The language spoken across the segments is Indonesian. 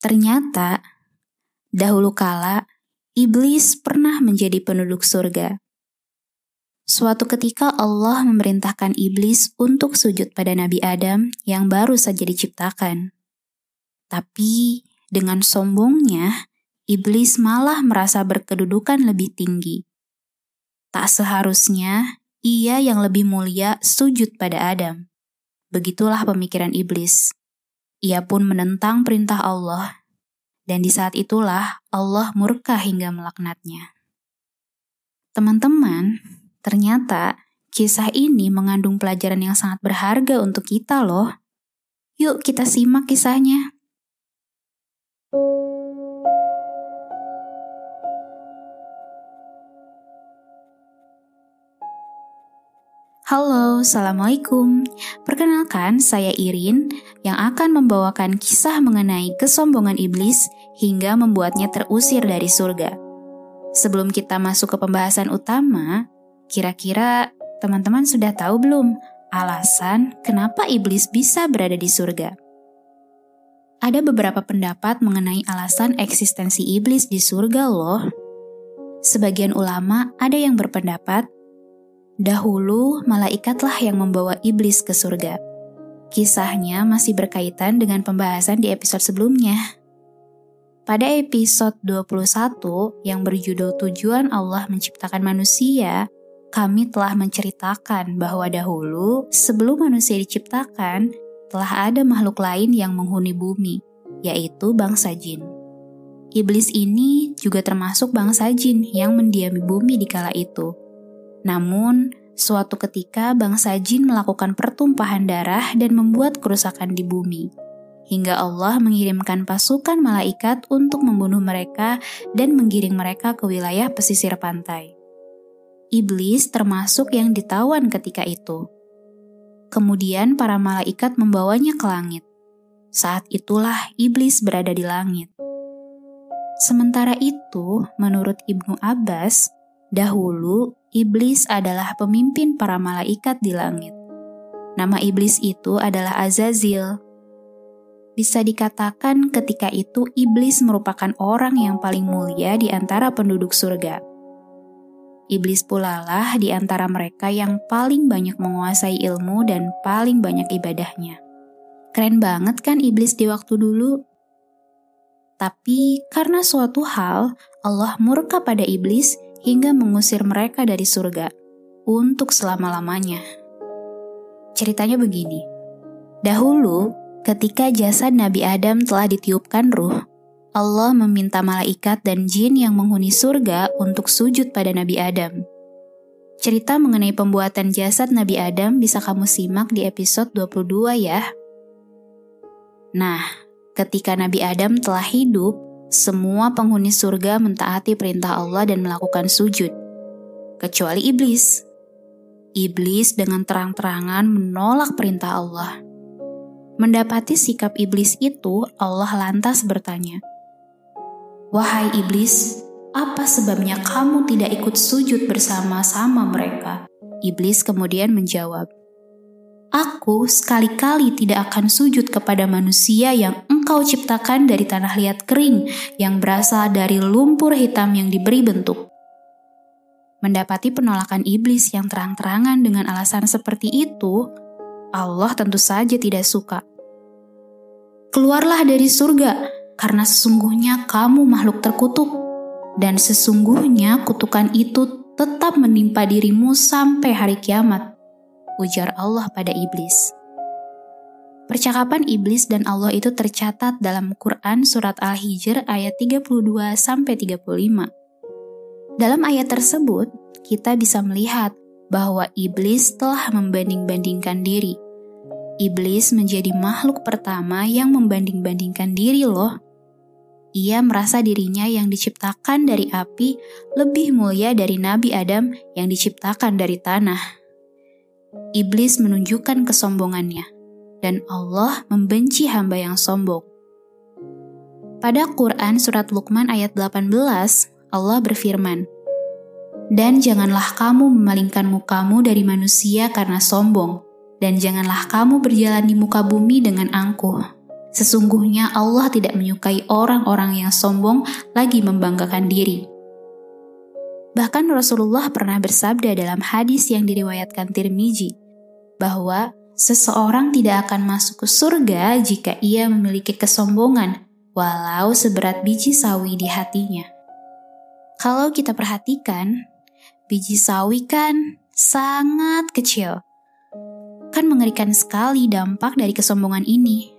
Ternyata, dahulu kala, iblis pernah menjadi penduduk surga. Suatu ketika Allah memerintahkan iblis untuk sujud pada Nabi Adam yang baru saja diciptakan. Tapi, dengan sombongnya, iblis malah merasa berkedudukan lebih tinggi. Tak seharusnya, ia yang lebih mulia sujud pada Adam. Begitulah pemikiran iblis. Ia pun menentang perintah Allah, dan di saat itulah Allah murka hingga melaknatnya. Teman-teman, ternyata kisah ini mengandung pelajaran yang sangat berharga untuk kita loh. Yuk kita simak kisahnya. Halo, Assalamualaikum. Perkenalkan, saya Irin yang akan membawakan kisah mengenai kesombongan iblis hingga membuatnya terusir dari surga. Sebelum kita masuk ke pembahasan utama, kira-kira teman-teman sudah tahu belum alasan kenapa iblis bisa berada di surga? Ada beberapa pendapat mengenai alasan eksistensi iblis di surga loh. Sebagian ulama ada yang berpendapat, dahulu, malaikatlah yang membawa iblis ke surga. Kisahnya masih berkaitan dengan pembahasan di episode sebelumnya. Pada episode 21 yang berjudul Tujuan Allah Menciptakan Manusia, kami telah menceritakan bahwa dahulu, sebelum manusia diciptakan, telah ada makhluk lain yang menghuni bumi, yaitu bangsa jin. Iblis ini juga termasuk bangsa jin yang mendiami bumi di kala itu. Namun, suatu ketika bangsa jin melakukan pertumpahan darah dan membuat kerusakan di bumi. Hingga Allah mengirimkan pasukan malaikat untuk membunuh mereka dan menggiring mereka ke wilayah pesisir pantai. Iblis termasuk yang ditawan ketika itu. Kemudian para malaikat membawanya ke langit. Saat itulah iblis berada di langit. Sementara itu, menurut Ibnu Abbas, dahulu, iblis adalah pemimpin para malaikat di langit. Nama iblis itu adalah Azazil. Bisa dikatakan ketika itu iblis merupakan orang yang paling mulia di antara penduduk surga. Iblis pula lah di antara mereka yang paling banyak menguasai ilmu dan paling banyak ibadahnya. Keren banget kan iblis di waktu dulu? Tapi karena suatu hal, Allah murka pada iblis hingga mengusir mereka dari surga untuk selama-lamanya. Ceritanya begini. Dahulu, ketika jasad Nabi Adam telah ditiupkan ruh, Allah meminta malaikat dan jin yang menghuni surga untuk sujud pada Nabi Adam. Cerita mengenai pembuatan jasad Nabi Adam bisa kamu simak di episode 22 ya. Nah, ketika Nabi Adam telah hidup, semua penghuni surga mentaati perintah Allah dan melakukan sujud, kecuali iblis. Iblis dengan terang-terangan menolak perintah Allah. Mendapati sikap iblis itu, Allah lantas bertanya, "Wahai iblis, apa sebabnya kamu tidak ikut sujud bersama-sama mereka?" Iblis kemudian menjawab, "Aku sekali-kali tidak akan sujud kepada manusia yang engkau ciptakan dari tanah liat kering yang berasal dari lumpur hitam yang diberi bentuk." Mendapati penolakan iblis yang terang-terangan dengan alasan seperti itu, Allah tentu saja tidak suka. "Keluarlah dari surga, karena sesungguhnya kamu makhluk terkutuk, dan sesungguhnya kutukan itu tetap menimpa dirimu sampai hari kiamat," ujar Allah pada iblis. Percakapan iblis dan Allah itu tercatat dalam Quran surat Al-Hijr ayat 32-35. Dalam ayat tersebut, kita bisa melihat bahwa iblis telah membanding-bandingkan diri. Iblis menjadi makhluk pertama yang membanding-bandingkan diri loh. Ia merasa dirinya yang diciptakan dari api lebih mulia dari Nabi Adam yang diciptakan dari tanah. Iblis menunjukkan kesombongannya, dan Allah membenci hamba yang sombong. Pada Quran surat Luqman ayat 18, Allah berfirman, "Dan janganlah kamu memalingkan mukamu dari manusia karena sombong, dan janganlah kamu berjalan di muka bumi dengan angkuh. Sesungguhnya Allah tidak menyukai orang-orang yang sombong lagi membanggakan diri. Bahkan Rasulullah pernah bersabda dalam hadis yang diriwayatkan Tirmizi, bahwa seseorang tidak akan masuk ke surga jika ia memiliki kesombongan, walau seberat biji sawi di hatinya. Kalau kita perhatikan, biji sawi kan sangat kecil. Kan mengerikan sekali dampak dari kesombongan ini.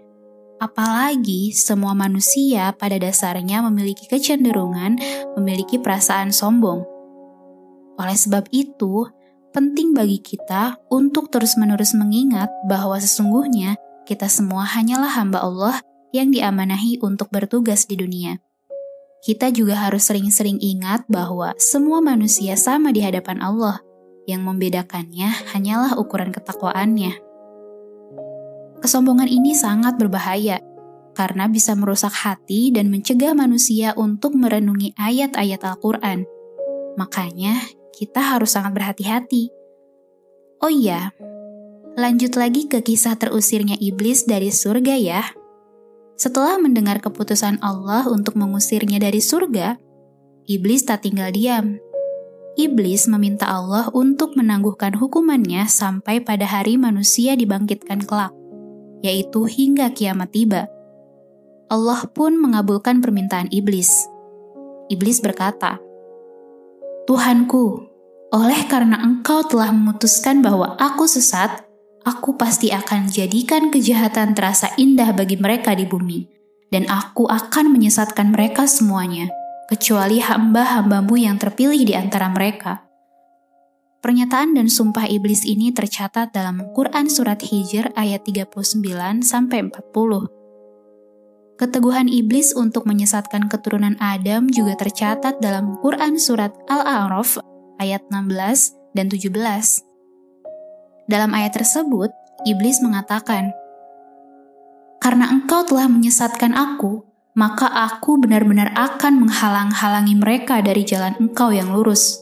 Apalagi semua manusia pada dasarnya memiliki kecenderungan, memiliki perasaan sombong. Oleh sebab itu, penting bagi kita untuk terus-menerus mengingat bahwa sesungguhnya kita semua hanyalah hamba Allah yang diamanahi untuk bertugas di dunia. Kita juga harus sering-sering ingat bahwa semua manusia sama di hadapan Allah, yang membedakannya hanyalah ukuran ketakwaannya. Kesombongan ini sangat berbahaya, karena bisa merusak hati dan mencegah manusia untuk merenungi ayat-ayat Al-Quran. Makanya, kita harus sangat berhati-hati. Oh iya, lanjut lagi ke kisah terusirnya iblis dari surga ya. Setelah mendengar keputusan Allah untuk mengusirnya dari surga, iblis tak tinggal diam. Iblis meminta Allah untuk menangguhkan hukumannya sampai pada hari manusia dibangkitkan kelak, yaitu hingga kiamat tiba. Allah pun mengabulkan permintaan iblis. Iblis berkata, "Tuhanku, oleh karena engkau telah memutuskan bahwa aku sesat, aku pasti akan jadikan kejahatan terasa indah bagi mereka di bumi, dan aku akan menyesatkan mereka semuanya, kecuali hamba-hambamu yang terpilih di antara mereka." Pernyataan dan sumpah iblis ini tercatat dalam Quran Surat Hijr ayat 39-40. Keteguhan iblis untuk menyesatkan keturunan Adam juga tercatat dalam Quran Surat Al-A'raf ayat 16 dan 17. Dalam ayat tersebut, iblis mengatakan, "Karena engkau telah menyesatkan aku, maka aku benar-benar akan menghalang-halangi mereka dari jalan engkau yang lurus.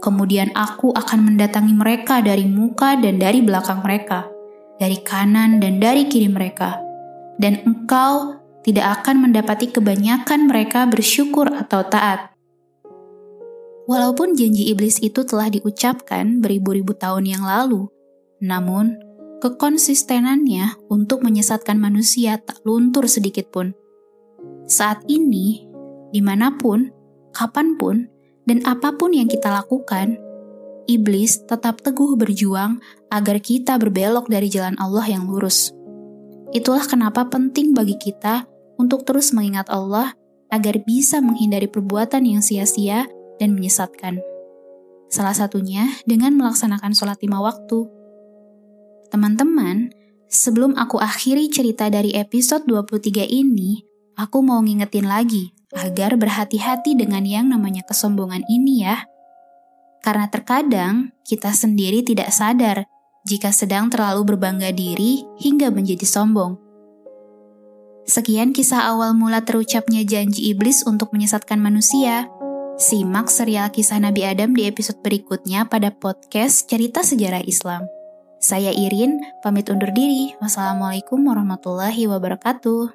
Kemudian aku akan mendatangi mereka dari muka dan dari belakang mereka, dari kanan dan dari kiri mereka. Dan engkau tidak akan mendapati kebanyakan mereka bersyukur atau taat." Walaupun janji iblis itu telah diucapkan beribu-ribu tahun yang lalu, namun kekonsistenannya untuk menyesatkan manusia tak luntur sedikitpun. Saat ini, dimanapun, kapanpun, dan apapun yang kita lakukan, iblis tetap teguh berjuang agar kita berbelok dari jalan Allah yang lurus. Itulah kenapa penting bagi kita untuk terus mengingat Allah agar bisa menghindari perbuatan yang sia-sia dan menyesatkan. Salah satunya dengan melaksanakan sholat 5 waktu. Teman-teman, sebelum aku akhiri cerita dari episode 23 ini, aku mau ngingetin lagi agar berhati-hati dengan yang namanya kesombongan ini ya. Karena terkadang kita sendiri tidak sadar jika sedang terlalu berbangga diri hingga menjadi sombong. Sekian kisah awal mula terucapnya janji iblis untuk menyesatkan manusia. Simak serial kisah Nabi Adam di episode berikutnya pada podcast Cerita Sejarah Islam. Saya Irin, pamit undur diri. Wassalamualaikum warahmatullahi wabarakatuh.